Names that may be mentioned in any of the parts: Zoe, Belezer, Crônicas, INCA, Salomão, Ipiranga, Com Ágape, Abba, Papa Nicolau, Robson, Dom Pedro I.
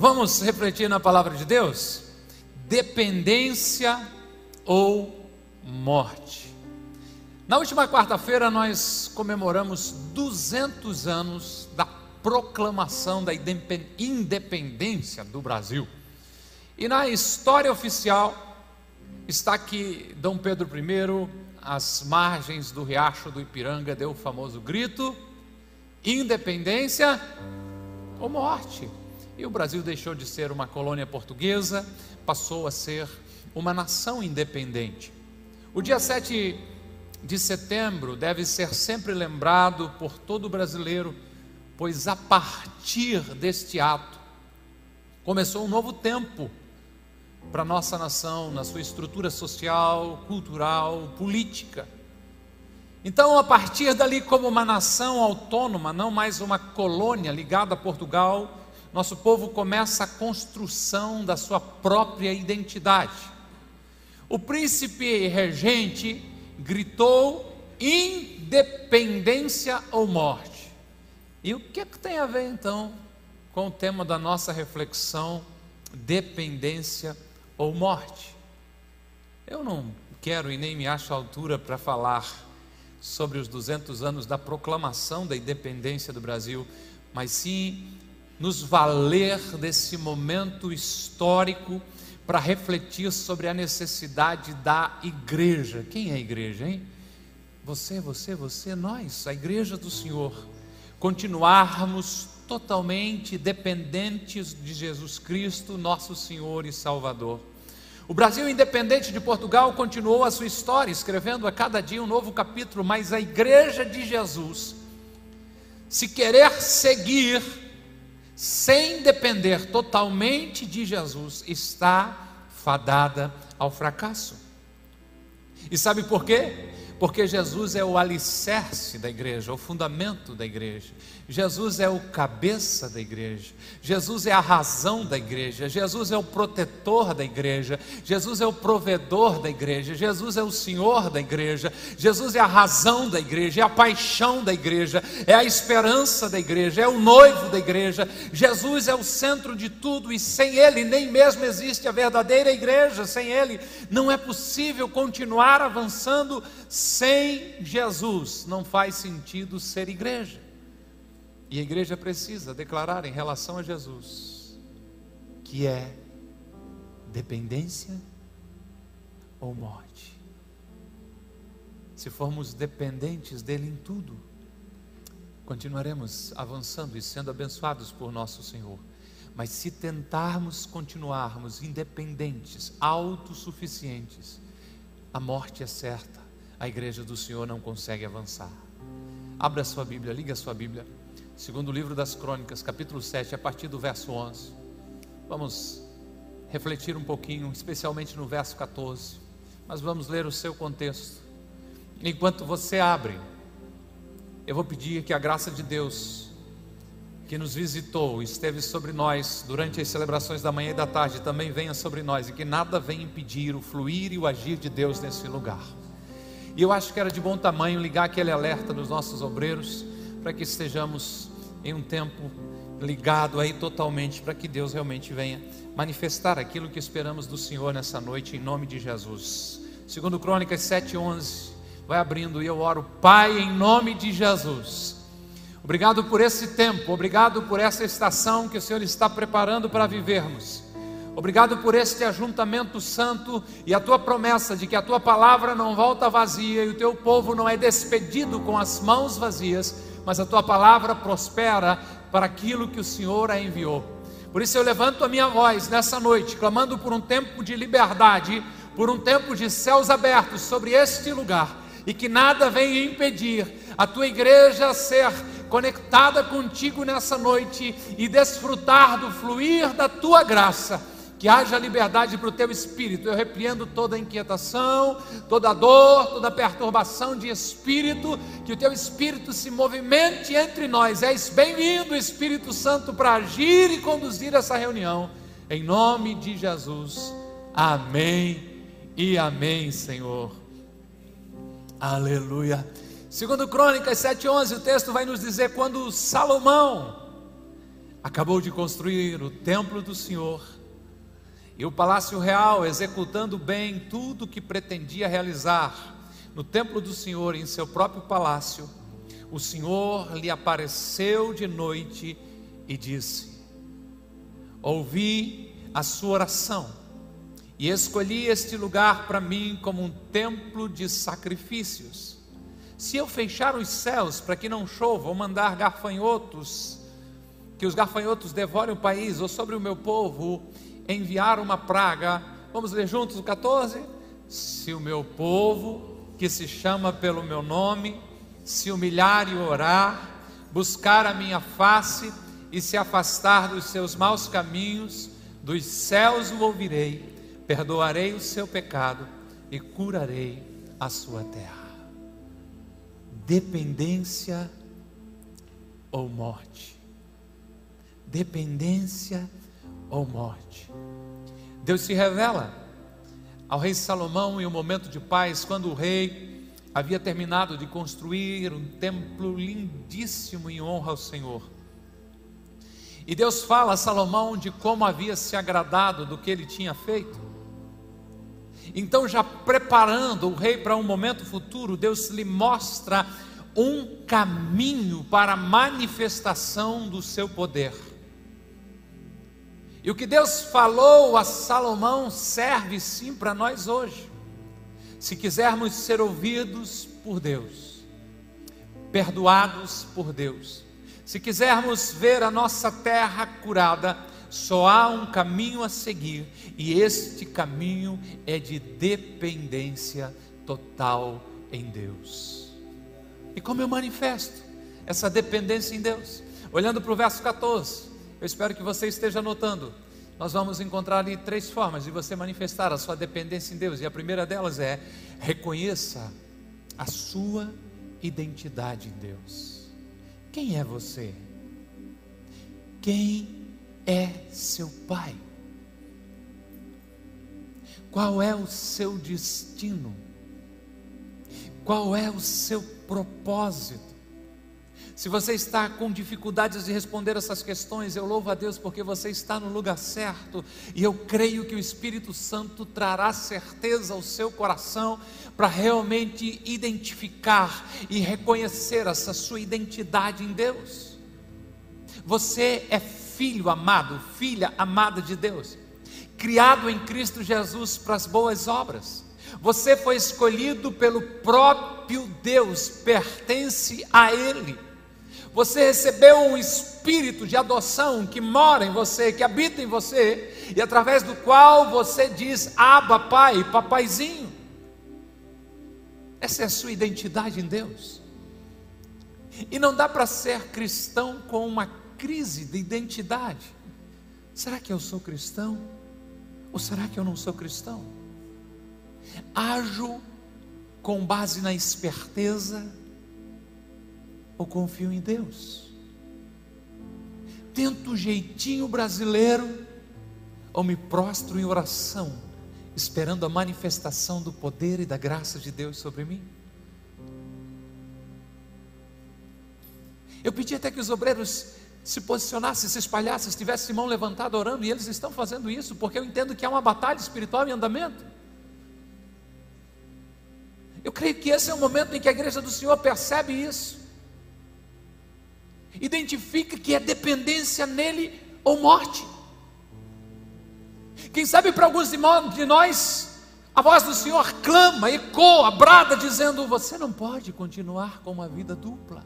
Vamos refletir na palavra de Deus? Dependência ou morte. Na última quarta-feira nós comemoramos 200 anos da proclamação da independência do Brasil. E na história oficial está que Dom Pedro I, às margens do riacho do Ipiranga, deu o famoso grito: independência ou morte. E o Brasil deixou de ser uma colônia portuguesa, passou a ser uma nação independente. O dia 7 de setembro deve ser sempre lembrado por todo brasileiro, pois a partir deste ato começou um novo tempo para a nossa nação, na sua estrutura social, cultural, política. Então, a partir dali, como uma nação autônoma, não mais uma colônia ligada a Portugal, nosso povo começa a construção da sua própria identidade. O príncipe regente gritou: independência ou morte. E o que é que tem a ver então com o tema da nossa reflexão, dependência ou morte? Eu não quero e nem me acho à altura para falar sobre os 200 anos da proclamação da independência do Brasil, mas sim nos valer desse momento histórico para refletir sobre a necessidade da igreja. Quem é a igreja, hein? Você, nós, a igreja do Senhor, continuarmos totalmente dependentes de Jesus Cristo, nosso Senhor e Salvador. O Brasil independente de Portugal continuou a sua história, escrevendo a cada dia um novo capítulo, mas a igreja de Jesus, se querer seguir sem depender totalmente de Jesus, está fadada ao fracasso. E sabe por quê? Porque Jesus é o alicerce da igreja, o fundamento da igreja. Jesus é o cabeça da igreja. Jesus é a razão da igreja. Jesus é o protetor da igreja. Jesus é o provedor da igreja. Jesus é o Senhor da igreja. Jesus é a razão da igreja, é a paixão da igreja, é a esperança da igreja, é o noivo da igreja. Jesus é o centro de tudo, e sem Ele nem mesmo existe a verdadeira igreja. Sem Ele não é possível continuar avançando. Sem Jesus não faz sentido ser igreja. E a igreja precisa declarar em relação a Jesus que é dependência ou morte. Se formos dependentes dele em tudo, continuaremos avançando e sendo abençoados por nosso Senhor. Mas se tentarmos continuarmos independentes, autossuficientes, a morte é certa. A igreja do Senhor não consegue avançar. Abra sua Bíblia, liga sua Bíblia, segundo o livro das Crônicas, capítulo 7, a partir do verso 11, vamos refletir um pouquinho, especialmente no verso 14, mas vamos ler o seu contexto. Enquanto você abre, eu vou pedir que a graça de Deus, que nos visitou, esteve sobre nós durante as celebrações da manhã e da tarde, também venha sobre nós, e que nada venha impedir o fluir e o agir de Deus nesse lugar. E eu acho que era de bom tamanho ligar aquele alerta dos nossos obreiros, para que estejamos em um tempo ligado aí totalmente, para que Deus realmente venha manifestar aquilo que esperamos do Senhor nessa noite, em nome de Jesus. Segundo Crônicas 7:11, vai abrindo e eu oro. Pai, em nome de Jesus, obrigado por esse tempo, obrigado por essa estação que o Senhor está preparando para vivermos. Obrigado por este ajuntamento santo e a Tua promessa de que a Tua palavra não volta vazia e o Teu povo não é despedido com as mãos vazias, mas a Tua palavra prospera para aquilo que o Senhor a enviou. Por isso eu levanto a minha voz nessa noite, clamando por um tempo de liberdade, por um tempo de céus abertos sobre este lugar, e que nada venha impedir a Tua igreja a ser conectada contigo nessa noite e desfrutar do fluir da Tua graça. Que haja liberdade para o teu espírito. Eu repreendo toda a inquietação, toda a dor, toda a perturbação de espírito, que o teu espírito se movimente entre nós. És bem-vindo, Espírito Santo, para agir e conduzir essa reunião, em nome de Jesus, amém e amém, Senhor, aleluia. Segundo Crônicas 7:11, o texto vai nos dizer, quando Salomão, acabou de construir o templo do Senhor e o palácio real, executando bem tudo o que pretendia realizar no templo do Senhor e em seu próprio palácio. O Senhor lhe apareceu de noite e disse: ouvi a sua oração e escolhi este lugar para mim como um templo de sacrifícios. Se eu fechar os céus para que não chova, vou mandar gafanhotos, que os gafanhotos devorem o país, ou sobre o meu povo enviar uma praga. Vamos ler juntos o 14? Se o meu povo, que se chama pelo meu nome, se humilhar e orar, buscar a minha face e se afastar dos seus maus caminhos, dos céus o ouvirei, perdoarei o seu pecado e curarei a sua terra. Dependência ou morte? Dependência ou morte? Deus se revela ao rei Salomão em um momento de paz, quando o rei havia terminado de construir um templo lindíssimo em honra ao Senhor. E Deus fala a Salomão de como havia se agradado do que ele tinha feito. Então, já preparando o rei para um momento futuro, Deus lhe mostra um caminho para a manifestação do seu poder. E o que Deus falou a Salomão serve sim para nós hoje, se quisermos ser ouvidos por Deus, perdoados por Deus, se quisermos ver a nossa terra curada. Só há um caminho a seguir, e este caminho é de dependência total em Deus. E como eu manifesto essa dependência em Deus? Olhando para o verso 14, eu espero que você esteja anotando. Nós vamos encontrar ali três formas de você manifestar a sua dependência em Deus, e a primeira delas é: reconheça a sua identidade em Deus. Quem é você? Quem é seu pai? Qual é o seu destino? Qual é o seu propósito? Se você está com dificuldades de responder essas questões, eu louvo a Deus porque você está no lugar certo, e eu creio que o Espírito Santo trará certeza ao seu coração para realmente identificar e reconhecer essa sua identidade em Deus. Você é filho amado, filha amada de Deus, criado em Cristo Jesus para as boas obras. Você foi escolhido pelo próprio Deus, pertence a Ele. Você recebeu um espírito de adoção que mora em você, que habita em você, e através do qual você diz: Abba, Pai, papaizinho. Essa é a sua identidade em Deus. E não dá para ser cristão com uma crise de identidade. Será que eu sou cristão? Ou será que eu não sou cristão? Ajo com base na esperteza ou confio em Deus? Tento o jeitinho brasileiro ou me prostro em oração, esperando a manifestação do poder e da graça de Deus sobre mim? Eu pedi até que os obreiros se posicionasse, se espalhasse, se tivesse mão levantada orando, e eles estão fazendo isso, porque eu entendo que há uma batalha espiritual em andamento. Eu creio que esse é o momento em que a igreja do Senhor percebe isso, identifica que é dependência nele ou morte. Quem sabe para alguns de nós, a voz do Senhor clama, ecoa, brada, dizendo: você não pode continuar com uma vida dupla.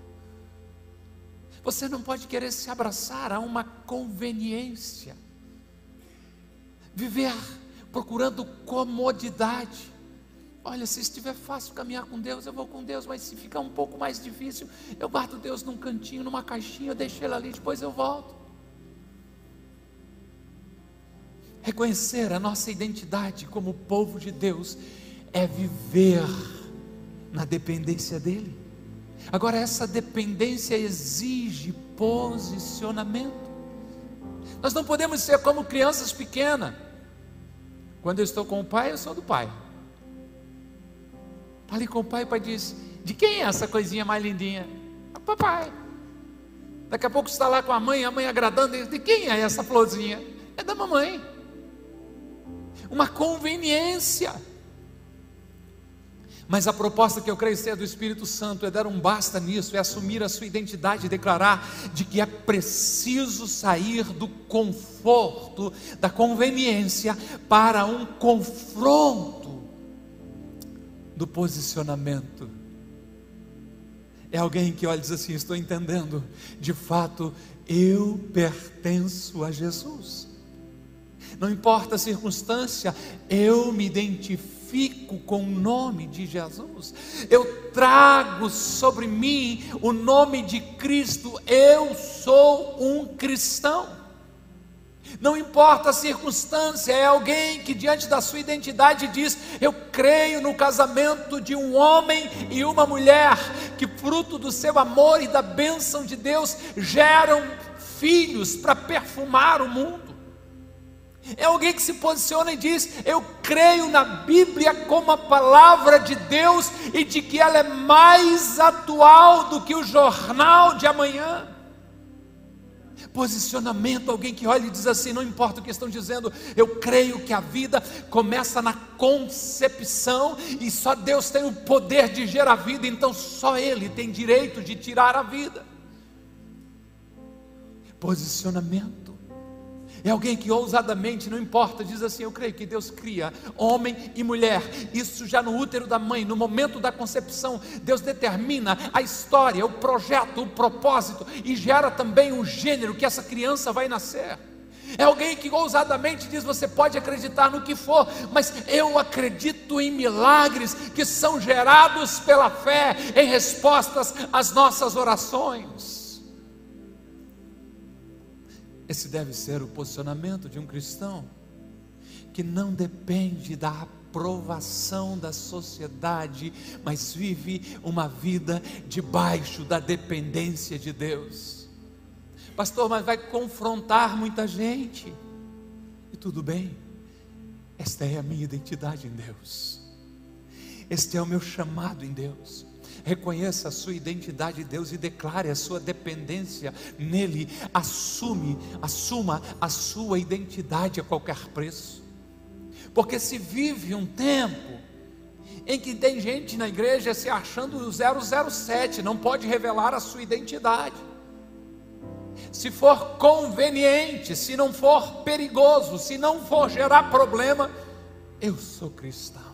Você não pode querer se abraçar a uma conveniência, viver procurando comodidade. Olha, se estiver fácil caminhar com Deus, eu vou com Deus, mas se ficar um pouco mais difícil, eu guardo Deus num cantinho, numa caixinha, eu deixo Ele ali, depois eu volto. Reconhecer a nossa identidade como povo de Deus é viver na dependência dEle. Agora, essa dependência exige posicionamento. Nós não podemos ser como crianças pequenas. Quando eu estou com o pai, eu sou do pai. Está ali com o pai diz: de quem é essa coisinha mais lindinha? Papai. Daqui a pouco está lá com a mãe agradando, e diz, de quem é essa florzinha? É da mamãe. Uma conveniência. Mas a proposta que eu creio ser do Espírito Santo é dar um basta nisso, é assumir a sua identidade e declarar de que é preciso sair do conforto, da conveniência, para um confronto do posicionamento. É alguém que olha e diz assim, estou entendendo, de fato eu pertenço a Jesus, não importa a circunstância, eu me identifico com o nome de Jesus, eu trago sobre mim o nome de Cristo, eu sou um cristão, não importa a circunstância, é alguém que diante da sua identidade diz, eu creio no casamento de um homem e uma mulher, que fruto do seu amor e da bênção de Deus, geram filhos para perfumar o mundo. É alguém que se posiciona e diz, eu creio na Bíblia como a palavra de Deus, e de que ela é mais atual do que o jornal de amanhã. Posicionamento, alguém que olha e diz assim, não importa o que estão dizendo, eu creio que a vida começa na concepção, e só Deus tem o poder de gerar a vida, então só Ele tem direito de tirar a vida. Posicionamento. É alguém que ousadamente, não importa, diz assim, eu creio que Deus cria homem e mulher, isso já no útero da mãe, no momento da concepção, Deus determina a história, o projeto, o propósito, e gera também o gênero que essa criança vai nascer. É alguém que ousadamente diz, você pode acreditar no que for, mas eu acredito em milagres que são gerados pela fé, em respostas às nossas orações. Esse deve ser o posicionamento de um cristão, que não depende da aprovação da sociedade, mas vive uma vida debaixo da dependência de Deus. Pastor, mas vai confrontar muita gente, e tudo bem, esta é a minha identidade em Deus, este é o meu chamado em Deus. Reconheça a sua identidade em Deus e declare a sua dependência nele, assuma a sua identidade a qualquer preço, porque se vive um tempo em que tem gente na igreja se achando 007, não pode revelar a sua identidade, se for conveniente, se não for perigoso, se não for gerar problema, eu sou cristão.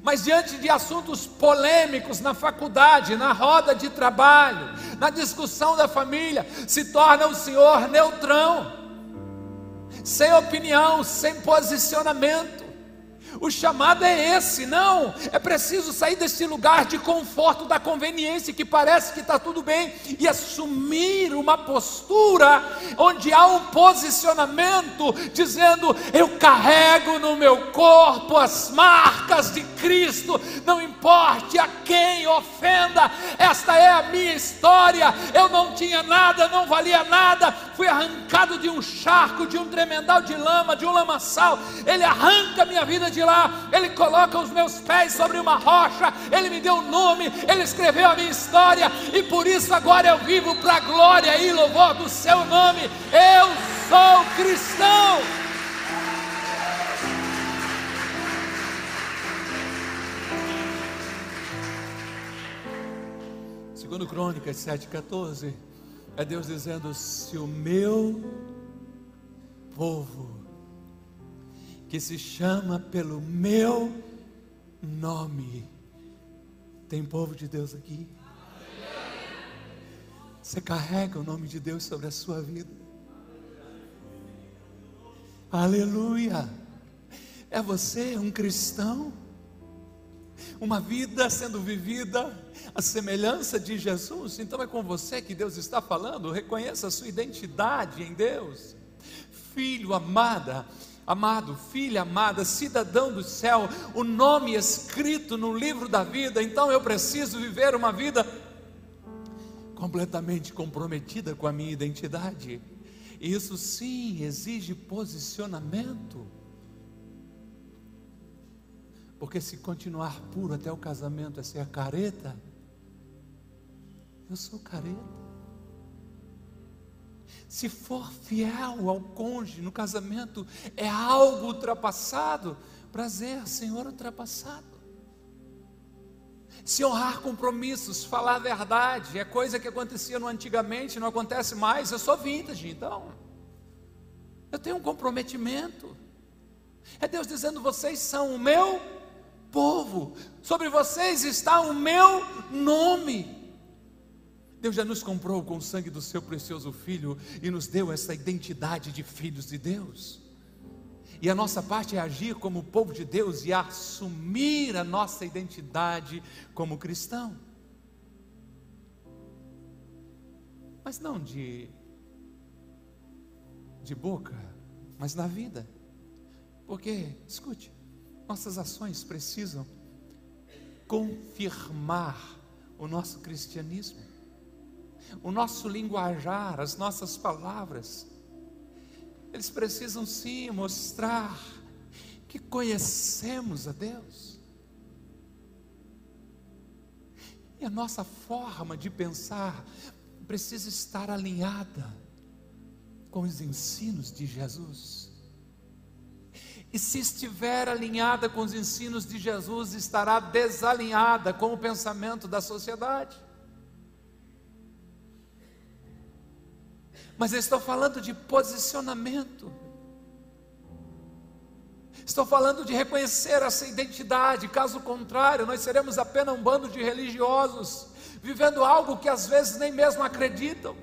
Mas diante de assuntos polêmicos na faculdade, na roda de trabalho, na discussão da família, se torna um senhor neutrão, sem opinião, sem posicionamento. O chamado é esse, não, é preciso sair desse lugar de conforto, da conveniência, que parece que está tudo bem, e assumir uma postura, onde há um posicionamento, dizendo, eu carrego no meu corpo as marcas de Cristo, não importe a quem ofenda, esta é a minha história, eu não tinha nada, não valia nada, fui arrancado de um charco, de um tremendal de lama, de um lamaçal, Ele arranca minha vida de lá, Ele coloca os meus pés sobre uma rocha, Ele me deu um nome, Ele escreveu a minha história, e por isso agora eu vivo para a glória e louvor do seu nome, eu sou cristão. Segundo Crônicas 7,14, é Deus dizendo, se o meu povo, que se chama pelo meu nome, tem povo de Deus aqui? Você carrega o nome de Deus sobre a sua vida? Aleluia! É você um cristão? Uma vida sendo vivida à semelhança de Jesus? Então é com você que Deus está falando. Reconheça a sua identidade em Deus. Filho amado, filha amada, cidadão do céu, o nome escrito no livro da vida, então eu preciso viver uma vida completamente comprometida com a minha identidade, e isso sim exige posicionamento, porque se continuar puro até o casamento é ser careta, eu sou careta, Se for fiel ao cônjuge no casamento, é algo ultrapassado, prazer, Senhor, ultrapassado. Se honrar compromissos, falar a verdade, é coisa que acontecia antigamente, não acontece mais. Eu sou vintage, então eu tenho um comprometimento. É Deus dizendo: vocês são o meu povo, sobre vocês está o meu nome. Deus já nos comprou com o sangue do seu precioso Filho e nos deu essa identidade de filhos de Deus. E a nossa parte é agir como povo de Deus e assumir a nossa identidade como cristão. Mas não de boca, mas na vida. Porque, escute, nossas ações precisam confirmar o nosso cristianismo. O nosso linguajar, as nossas palavras, eles precisam sim mostrar que conhecemos a Deus. E a nossa forma de pensar precisa estar alinhada com os ensinos de Jesus. E se estiver alinhada com os ensinos de Jesus, estará desalinhada com o pensamento da sociedade. Mas eu estou falando de posicionamento, estou falando de reconhecer essa identidade. Caso contrário, nós seremos apenas um bando de religiosos, vivendo algo que às vezes nem mesmo acreditam.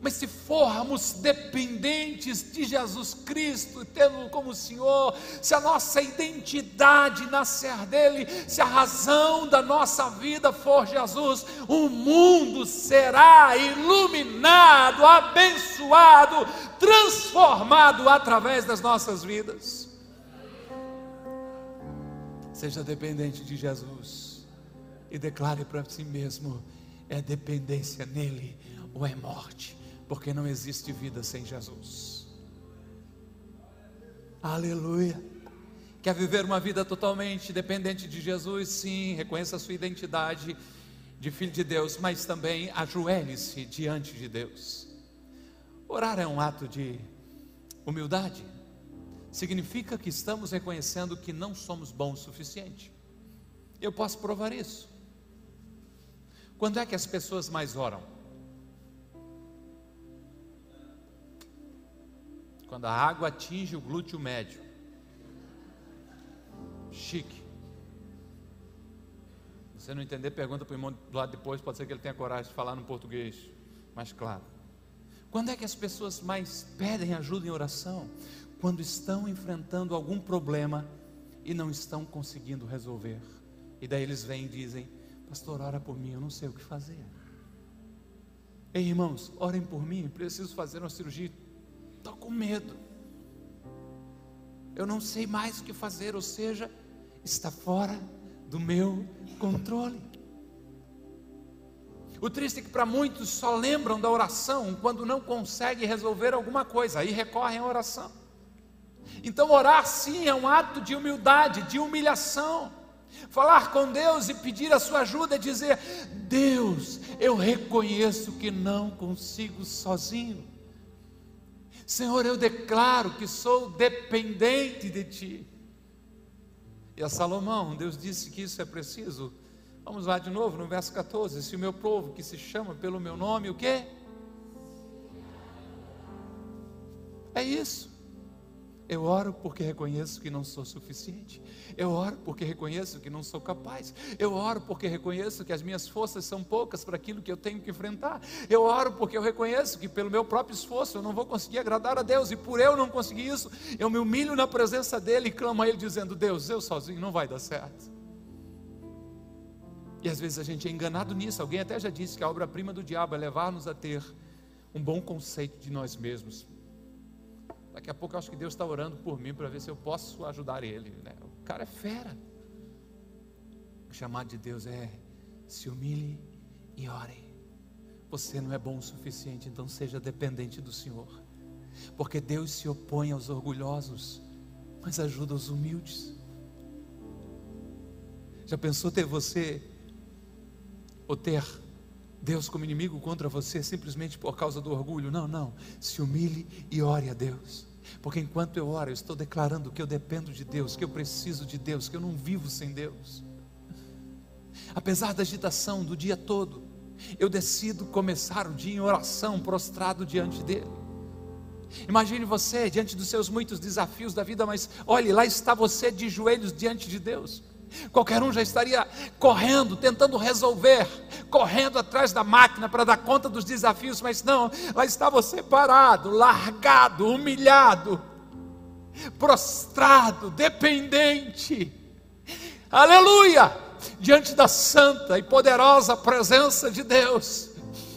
Mas se formos dependentes de Jesus Cristo, tendo como Senhor, se a nossa identidade nascer dele, se a razão da nossa vida for Jesus, o mundo será iluminado, abençoado, transformado através das nossas vidas. Seja dependente de Jesus e declare para si mesmo: é dependência nele ou é morte, porque não existe vida sem Jesus. Aleluia. Quer viver uma vida totalmente dependente de Jesus? Sim, reconheça a sua identidade de filho de Deus, mas também ajoelhe-se diante de Deus. Orar é um ato de humildade, significa que estamos reconhecendo que não somos bons o suficiente. Eu posso provar isso. Quando é que as pessoas mais oram? Quando a água atinge o glúteo médio. Chique. Se você não entender, pergunta para o irmão do lado depois, pode ser que ele tenha coragem de falar no português mais claro. Quando é que as pessoas mais pedem ajuda em oração? Quando estão enfrentando algum problema e não estão conseguindo resolver. E daí eles vêm e dizem: pastor, ora por mim, eu não sei o que fazer. Ei, irmãos, orem por mim, preciso fazer uma cirurgia, estou com medo, eu não sei mais o que fazer. Ou seja, está fora do meu controle. O triste é que para muitos só lembram da oração quando não conseguem resolver alguma coisa, aí recorrem à oração. Então orar sim é um ato de humildade, de humilhação. Falar com Deus e pedir a sua ajuda é dizer: Deus, eu reconheço que não consigo sozinho. Senhor, eu declaro que sou dependente de Ti. E a Salomão, Deus disse que isso é preciso. Vamos lá de novo, no verso 14: se o meu povo que se chama pelo meu nome, o quê? É isso. Eu oro porque reconheço que não sou suficiente. Eu oro porque reconheço que não sou capaz. Eu oro porque reconheço que as minhas forças são poucas para aquilo que eu tenho que enfrentar. Eu oro porque eu reconheço que pelo meu próprio esforço eu não vou conseguir agradar a Deus, e por eu não conseguir isso, eu me humilho na presença dEle e clamo a Ele dizendo: Deus, eu sozinho não vai dar certo. E às vezes a gente é enganado nisso. Alguém até já disse que a obra-prima do diabo é levar-nos a ter um bom conceito de nós mesmos. Daqui a pouco eu acho que Deus está orando por mim para ver se eu posso ajudar ele, né? O cara é fera. O chamado de Deus é: se humilhe e ore. Você não é bom o suficiente, então seja dependente do Senhor, porque Deus se opõe aos orgulhosos, mas ajuda os humildes. Já pensou ter você, ou ter Deus como inimigo contra você simplesmente por causa do orgulho. Não, não. Se humilhe e ore a Deus. Porque enquanto eu oro, eu estou declarando que eu dependo de Deus, que eu preciso de Deus, que eu não vivo sem Deus. Apesar da agitação do dia todo, eu decido começar o dia em oração, prostrado diante dele. Imagine você diante dos seus muitos desafios da vida, mas olhe, lá está você de joelhos diante de Deus. Qualquer um já estaria correndo, tentando resolver, correndo atrás da máquina para dar conta dos desafios, mas não, lá está você parado, largado, humilhado, prostrado, dependente, aleluia, diante da santa e poderosa presença de Deus.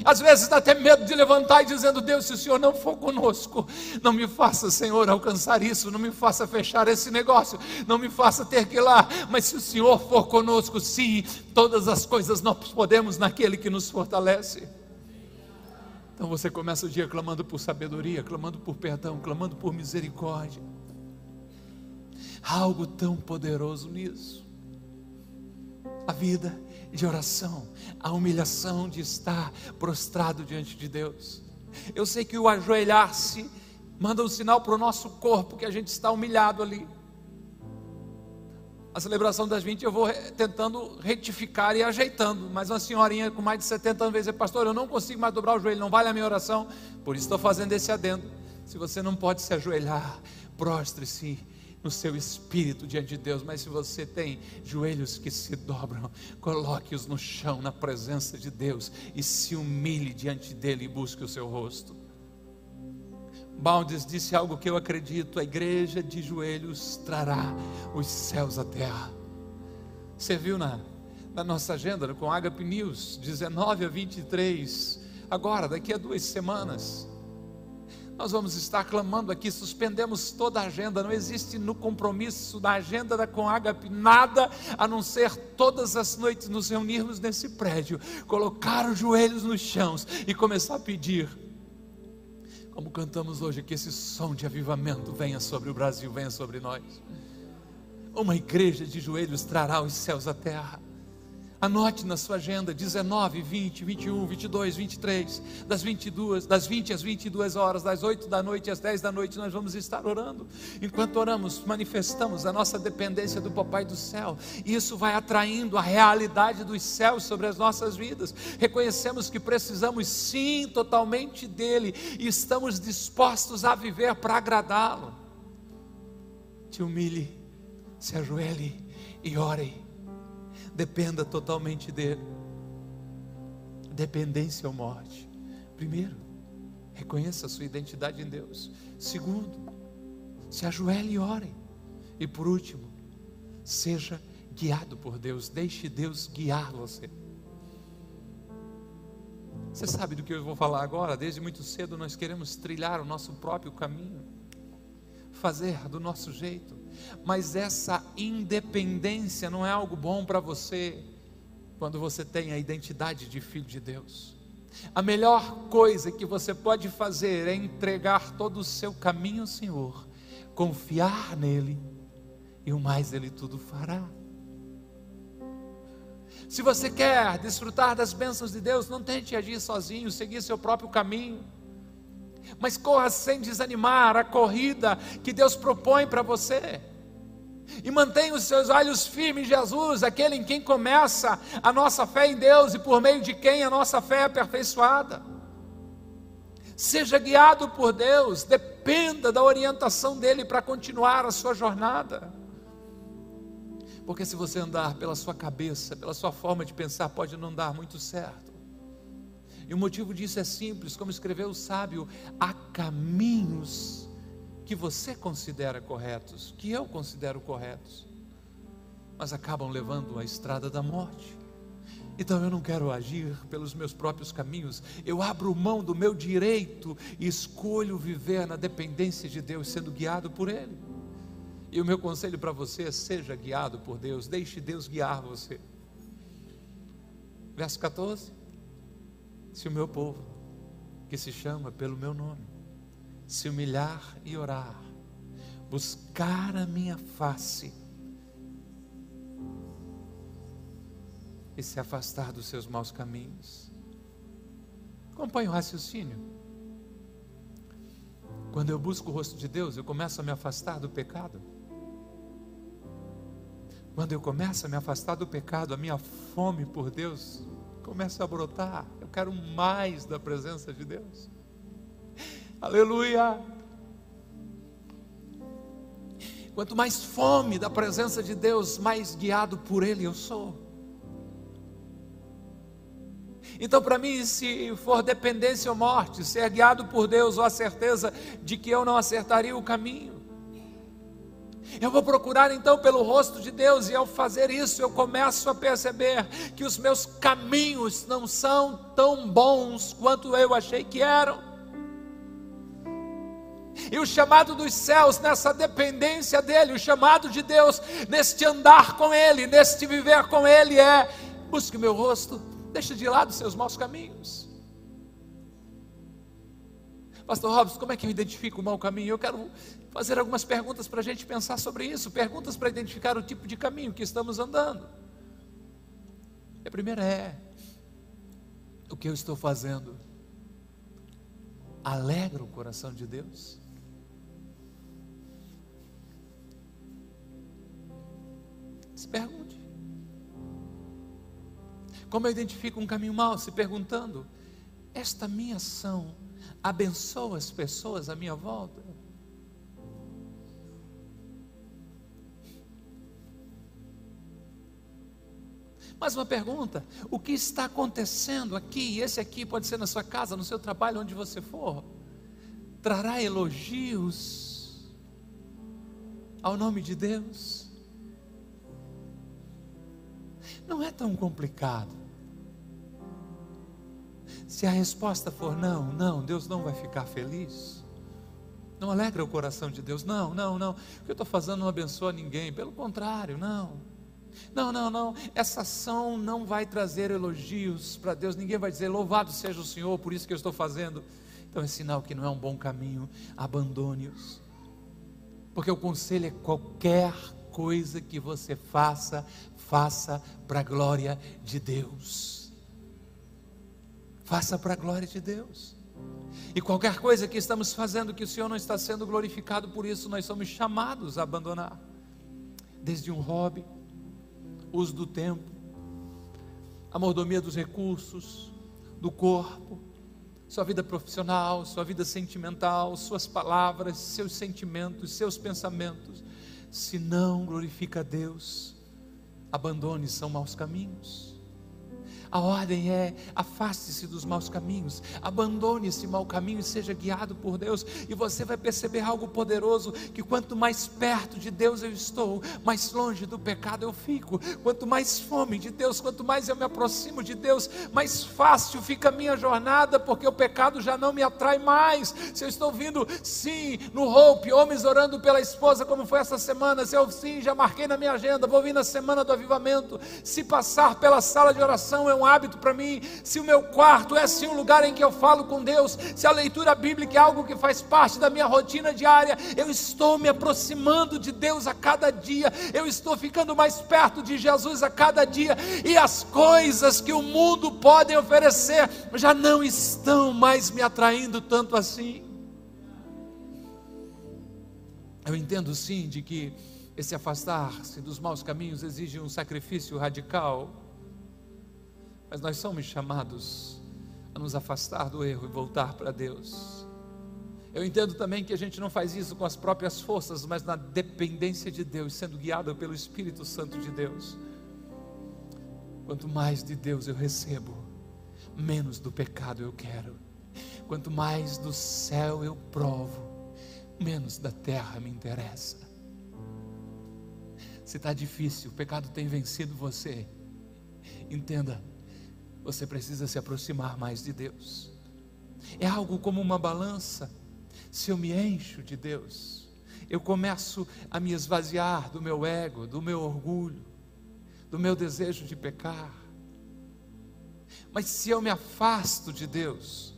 Às vezes dá até medo de levantar e dizendo: Deus, se o Senhor não for conosco, não me faça, Senhor, alcançar isso, não me faça fechar esse negócio, não me faça ter que ir lá, mas se o Senhor for conosco, sim, todas as coisas nós podemos naquele que nos fortalece. Então você começa o dia clamando por sabedoria, clamando por perdão, clamando por misericórdia. Há algo tão poderoso nisso. A vida de oração, a humilhação de estar prostrado diante de Deus. Eu sei que o ajoelhar-se manda um sinal para o nosso corpo que a gente está humilhado ali. A celebração das 20 eu vou tentando retificar e ajeitando, mas uma senhorinha com mais de 70 anos diz: pastor, eu não consigo mais dobrar o joelho, não vale a minha oração, por isso estou fazendo esse adendo. Se você não pode se ajoelhar, prostre-se no seu espírito diante de Deus, mas se você tem joelhos que se dobram, coloque-os no chão, na presença de Deus, e se humilhe diante dele e busque o seu rosto. Baldes disse algo que eu acredito: a igreja de joelhos trará os céus à terra. Você viu na nossa agenda, com Agape News, 19 a 23, agora, daqui a 2 semanas, nós vamos estar clamando aqui, suspendemos toda a agenda, não existe no compromisso da agenda da Coagape nada, a não ser todas as noites nos reunirmos nesse prédio, colocar os joelhos nos chãos e começar a pedir, como cantamos hoje, que esse som de avivamento venha sobre o Brasil, venha sobre nós. Uma igreja de joelhos trará os céus à terra. Anote na sua agenda, 19, 20, 21, 22, 23, das 20 às 22 horas, das 8 da noite às 10 da noite, nós vamos estar orando. Enquanto oramos, manifestamos a nossa dependência do Papai do Céu, e isso vai atraindo a realidade dos céus sobre as nossas vidas. Reconhecemos que precisamos sim, totalmente dele, e estamos dispostos a viver para agradá-lo. Te humilhe, se ajoelhe e ore. Dependa totalmente dele. Dependência ou morte. Primeiro, reconheça a sua identidade em Deus. Segundo, se ajoelhe e ore. E por último, seja guiado por Deus. Deixe Deus guiar você. Você sabe do que eu vou falar agora? Desde muito cedo nós queremos trilhar o nosso próprio caminho, fazer do nosso jeito, mas essa independência não é algo bom para você, quando você tem a identidade de filho de Deus. A melhor coisa que você pode fazer é entregar todo o seu caminho ao Senhor, confiar nele, e o mais ele tudo fará. Se você quer desfrutar das bênçãos de Deus, não tente agir sozinho, seguir seu próprio caminho, mas corra sem desanimar a corrida que Deus propõe para você, e mantenha os seus olhos firmes em Jesus, aquele em quem começa a nossa fé em Deus, e por meio de quem a nossa fé é aperfeiçoada. Seja guiado por Deus, dependa da orientação dele para continuar a sua jornada, porque se você andar pela sua cabeça, pela sua forma de pensar, pode não dar muito certo. E o motivo disso é simples, como escreveu o sábio: há caminhos que você considera corretos, que eu considero corretos, mas acabam levando à estrada da morte. Então eu não quero agir pelos meus próprios caminhos, eu abro mão do meu direito e escolho viver na dependência de Deus, sendo guiado por ele. E o meu conselho para você é: seja guiado por Deus, deixe Deus guiar você. Verso 14: se o meu povo, que se chama pelo meu nome, se humilhar e orar, buscar a minha face, e se afastar dos seus maus caminhos, Acompanhe o raciocínio. Quando eu busco o rosto de Deus, eu começo a me afastar do pecado. Quando eu começo a me afastar do pecado, a minha fome por Deus começa a brotar. Eu quero mais da presença de Deus. Aleluia! Quanto mais fome da presença de Deus, mais guiado por Ele eu sou. Então, para mim, se for dependência ou morte, ser guiado por Deus ou a certeza de que eu não acertaria o caminho, eu vou procurar então pelo rosto de Deus, e ao fazer isso eu começo a perceber que os meus caminhos não são tão bons quanto eu achei que eram. E o chamado dos céus nessa dependência dEle, o chamado de Deus neste andar com Ele, neste viver com Ele é: busque o meu rosto, deixe de lado os seus maus caminhos. Pastor Robson, como é que eu identifico o mau caminho? Eu quero fazer algumas perguntas para a gente pensar sobre isso, perguntas para identificar o tipo de caminho que estamos andando. A primeira é: o que eu estou fazendo alegra o coração de Deus? Se pergunte. Como eu identifico um caminho mau? Se perguntando: esta minha ação abençoa as pessoas à minha volta? Mais uma pergunta: o que está acontecendo aqui? E esse aqui pode ser na sua casa, no seu trabalho, onde você for. Trará elogios ao nome de Deus? Não é tão complicado. Se a resposta for não, não, Deus não vai ficar feliz, não alegra o coração de Deus, não, não, não, o que eu estou fazendo não abençoa ninguém, pelo contrário, não. Não, não, não, essa ação não vai trazer elogios para Deus, ninguém vai dizer: louvado seja o Senhor, por isso que eu estou fazendo. Então é sinal que não é um bom caminho, abandone-os, porque o conselho é: qualquer coisa que você faça, faça para a glória de Deus, faça para a glória de Deus. E qualquer coisa que estamos fazendo que o Senhor não está sendo glorificado por isso, nós somos chamados a abandonar, desde um hobby, uso do tempo, a mordomia dos recursos, do corpo, sua vida profissional, sua vida sentimental, suas palavras, seus sentimentos, seus pensamentos. Se não glorifica a Deus, abandone, são maus caminhos. A ordem é: afaste-se dos maus caminhos, abandone esse mau caminho e seja guiado por Deus. E você vai perceber algo poderoso: que quanto mais perto de Deus eu estou, mais longe do pecado eu fico. Quanto mais fome de Deus, quanto mais eu me aproximo de Deus, mais fácil fica a minha jornada, porque o pecado já não me atrai mais. Se eu estou vindo, sim, no Hope, homens orando pela esposa, como foi essa semana, se eu sim, já marquei na minha agenda, vou vir na semana do avivamento, se passar pela sala de oração é um hábito para mim, se o meu quarto é sim um lugar em que eu falo com Deus, se a leitura bíblica é algo que faz parte da minha rotina diária, eu estou me aproximando de Deus a cada dia, eu estou ficando mais perto de Jesus a cada dia, e as coisas que o mundo pode oferecer já não estão mais me atraindo tanto assim. Eu entendo sim de que esse afastar-se dos maus caminhos exige um sacrifício radical, mas nós somos chamados a nos afastar do erro e voltar para Deus. Eu entendo também que a gente não faz isso com as próprias forças, mas na dependência de Deus, sendo guiado pelo Espírito Santo de Deus. Quanto mais de Deus eu recebo, menos do pecado eu quero. Quanto mais do céu eu provo, menos da terra me interessa. Se está difícil, o pecado tem vencido você, entenda: você precisa se aproximar mais de Deus. É algo como uma balança. Se eu me encho de Deus, eu começo a me esvaziar do meu ego, do meu orgulho, do meu desejo de pecar. Mas se eu me afasto de Deus,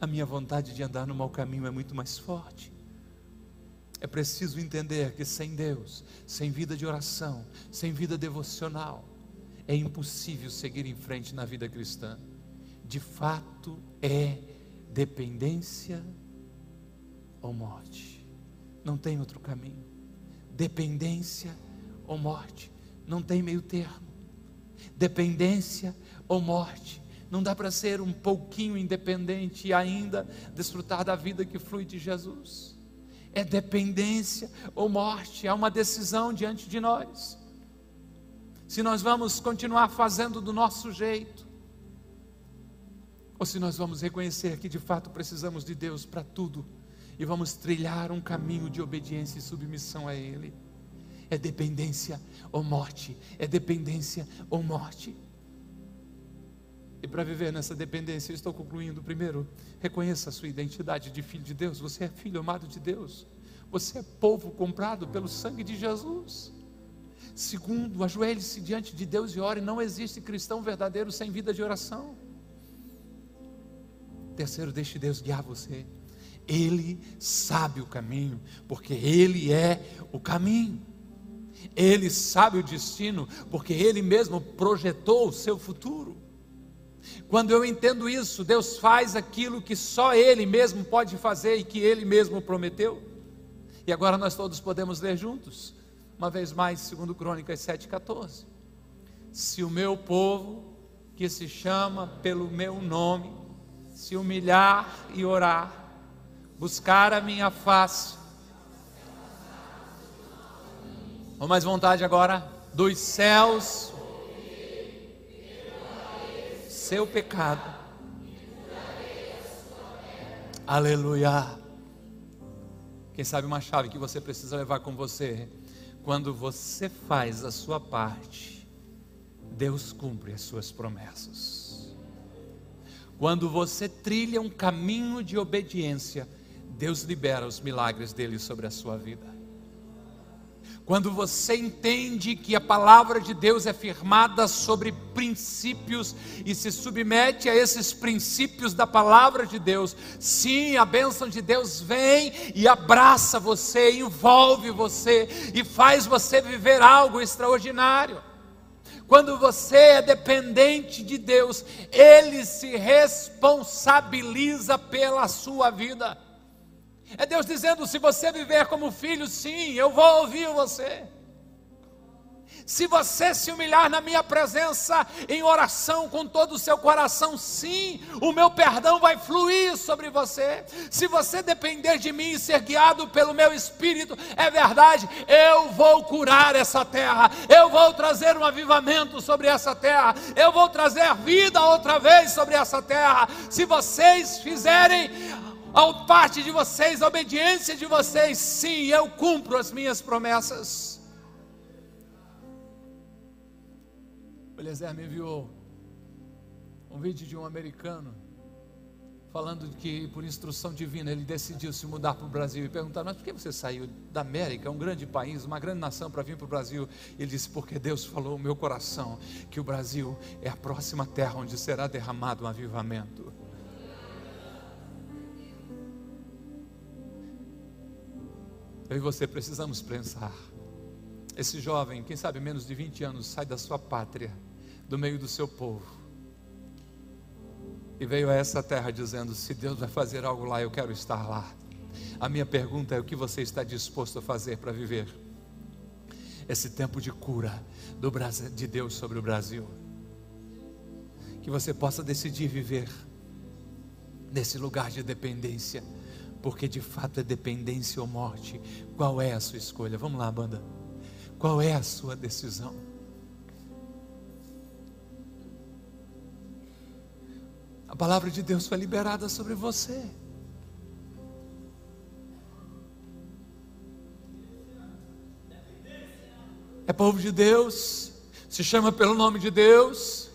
a minha vontade de andar no mau caminho é muito mais forte. É preciso entender que sem Deus, sem vida de oração, sem vida devocional, é impossível seguir em frente na vida cristã. De fato é dependência ou morte, não tem outro caminho. Dependência ou morte, não tem meio termo. Dependência ou morte, não dá para ser um pouquinho independente e ainda desfrutar da vida que flui de Jesus. É dependência ou morte, há uma decisão diante de nós. Se nós vamos continuar fazendo do nosso jeito, ou se nós vamos reconhecer que de fato precisamos de Deus para tudo, e vamos trilhar um caminho de obediência e submissão a Ele. É dependência ou morte, é dependência ou morte. E para viver nessa dependência, eu estou concluindo. Primeiro, reconheça a sua identidade de filho de Deus. Você é filho amado de Deus, você é povo comprado pelo sangue de Jesus. Segundo, ajoelhe-se diante de Deus e ore. Não existe cristão verdadeiro sem vida de oração. Terceiro, deixe Deus guiar você. Ele sabe o caminho, porque Ele é o caminho. Ele sabe o destino, porque Ele mesmo projetou o seu futuro. Quando eu entendo isso, Deus faz aquilo que só Ele mesmo pode fazer e que Ele mesmo prometeu. E agora nós todos podemos ler juntos, uma vez mais, segundo Crônicas 7,14. Se o meu povo, que se chama pelo meu nome, se humilhar e orar, buscar a minha face, ou mais vontade agora, dos céus, seu pecado, aleluia. Quem sabe uma chave que você precisa levar com você: quando você faz a sua parte, Deus cumpre as suas promessas. Quando você trilha um caminho de obediência, Deus libera os milagres dele sobre a sua vida. Quando você entende que a palavra de Deus é firmada sobre princípios e se submete a esses princípios da palavra de Deus, sim, a bênção de Deus vem e abraça você, envolve você e faz você viver algo extraordinário. Quando você é dependente de Deus, Ele se responsabiliza pela sua vida. É Deus dizendo: se você viver como filho, sim, eu vou ouvir você. Se você se humilhar na minha presença, em oração, com todo o seu coração, sim, o meu perdão vai fluir sobre você. Se você depender de mim e ser guiado pelo meu Espírito, é verdade, eu vou curar essa terra, eu vou trazer um avivamento sobre essa terra, eu vou trazer vida outra vez sobre essa terra. Se vocês fizerem a parte de vocês, a obediência de vocês, sim, eu cumpro as minhas promessas. Belezer me enviou um vídeo de um americano falando que, por instrução divina, ele decidiu se mudar para o Brasil. E perguntaram: mas por que você saiu da América, um grande país, uma grande nação, para vir para o Brasil? Ele disse: porque Deus falou ao meu coração que o Brasil é a próxima terra onde será derramado um avivamento. Eu e você precisamos pensar. Esse jovem, quem sabe menos de 20 anos, sai da sua pátria, do meio do seu povo, e veio a essa terra dizendo: se Deus vai fazer algo lá, eu quero estar lá. A minha pergunta é: o que você está disposto a fazer para viver esse tempo de cura de Deus sobre o Brasil? Que você possa decidir viver nesse lugar de dependência, porque de fato é dependência ou morte. Qual é a sua escolha? Vamos lá, banda, qual é a sua decisão? A palavra de Deus foi liberada sobre você. É povo de Deus, se chama pelo nome de Deus,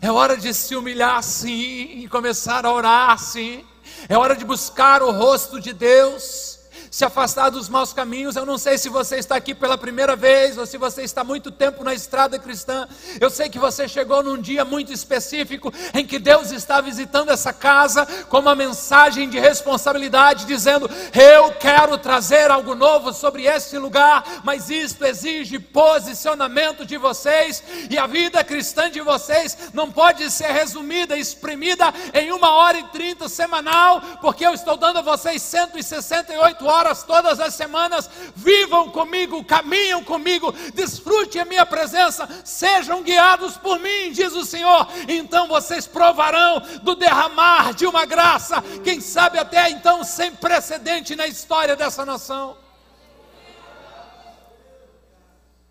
é hora de se humilhar, sim, e começar a orar, sim. É hora de buscar o rosto de Deus, se afastar dos maus caminhos. Eu não sei se você está aqui pela primeira vez, ou se você está muito tempo na estrada cristã. Eu sei que você chegou num dia muito específico, em que Deus está visitando essa casa, com uma mensagem de responsabilidade, dizendo: eu quero trazer algo novo sobre este lugar, mas isto exige posicionamento de vocês, e a vida cristã de vocês não pode ser resumida, exprimida em 1h30 semanal, porque eu estou dando a vocês 168 horas todas as semanas. Vivam comigo, caminham comigo, desfrutem a minha presença, sejam guiados por mim, diz o Senhor. Então vocês provarão do derramar de uma graça, quem sabe até então sem precedente na história dessa nação.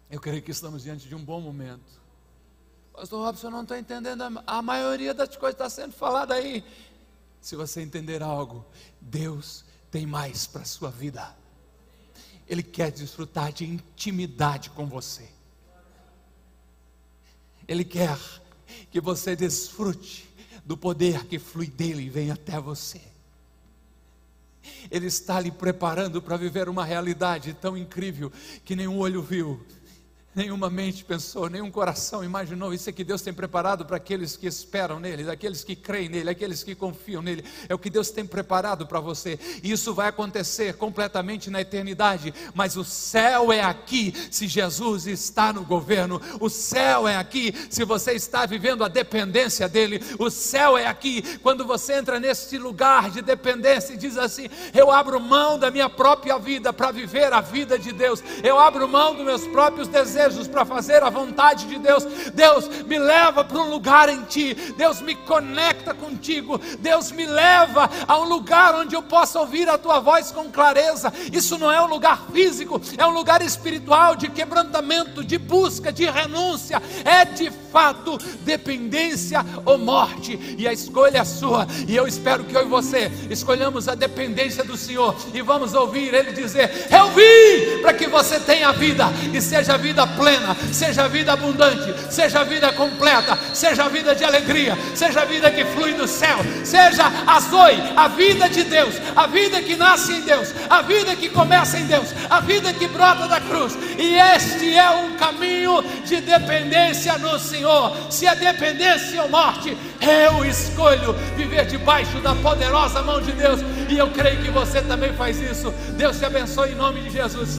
Eu creio que estamos diante de um bom momento. Pastor Robson, eu não estou entendendo, a maioria das coisas está sendo falada aí. Se você entender algo, Deus tem mais para a sua vida. Ele quer desfrutar de intimidade com você. Ele quer que você desfrute do poder que flui dele e vem até você. Ele está lhe preparando para viver uma realidade tão incrível que nenhum olho viu, nenhuma mente pensou, nenhum coração imaginou. Isso é que Deus tem preparado para aqueles que esperam nele, daqueles que creem nele, aqueles que confiam nele. É o que Deus tem preparado para você. Isso vai acontecer completamente na eternidade, mas o céu é aqui se Jesus está no governo. O céu é aqui se você está vivendo a dependência dele. O céu é aqui quando você entra nesse lugar de dependência e diz assim: eu abro mão da minha própria vida para viver a vida de Deus, eu abro mão dos meus próprios desejos para fazer a vontade de Deus. Deus, me leva para um lugar em ti. Deus, me conecta contigo. Deus, me leva a um lugar onde eu possa ouvir a tua voz com clareza. Isso não é um lugar físico, é um lugar espiritual, de quebrantamento, de busca, de renúncia. É de fato dependência ou morte, e a escolha é sua. E eu espero que eu e você escolhamos a dependência do Senhor, e vamos ouvir Ele dizer: eu vim para que você tenha vida, e seja vida plena, seja vida abundante, seja vida completa, seja vida de alegria, seja vida que flui do céu, seja a Zoe, a vida de Deus, a vida que nasce em Deus, a vida que começa em Deus, a vida que brota da cruz. E este é um caminho de dependência no Senhor. Se é dependência ou morte, eu escolho viver debaixo da poderosa mão de Deus, e eu creio que você também faz isso. Deus te abençoe em nome de Jesus.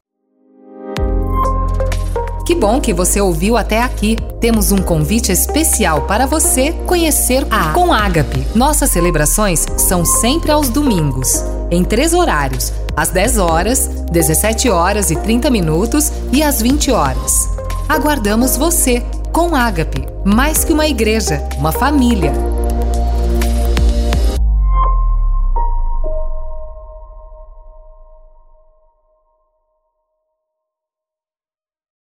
Que bom que você ouviu até aqui. Temos um convite especial para você conhecer a Com Ágape. Nossas celebrações são sempre aos domingos, em 3 horários, às 10 horas, 17h30 e às 20 horas. Aguardamos você com Ágape, mais que uma igreja, uma família.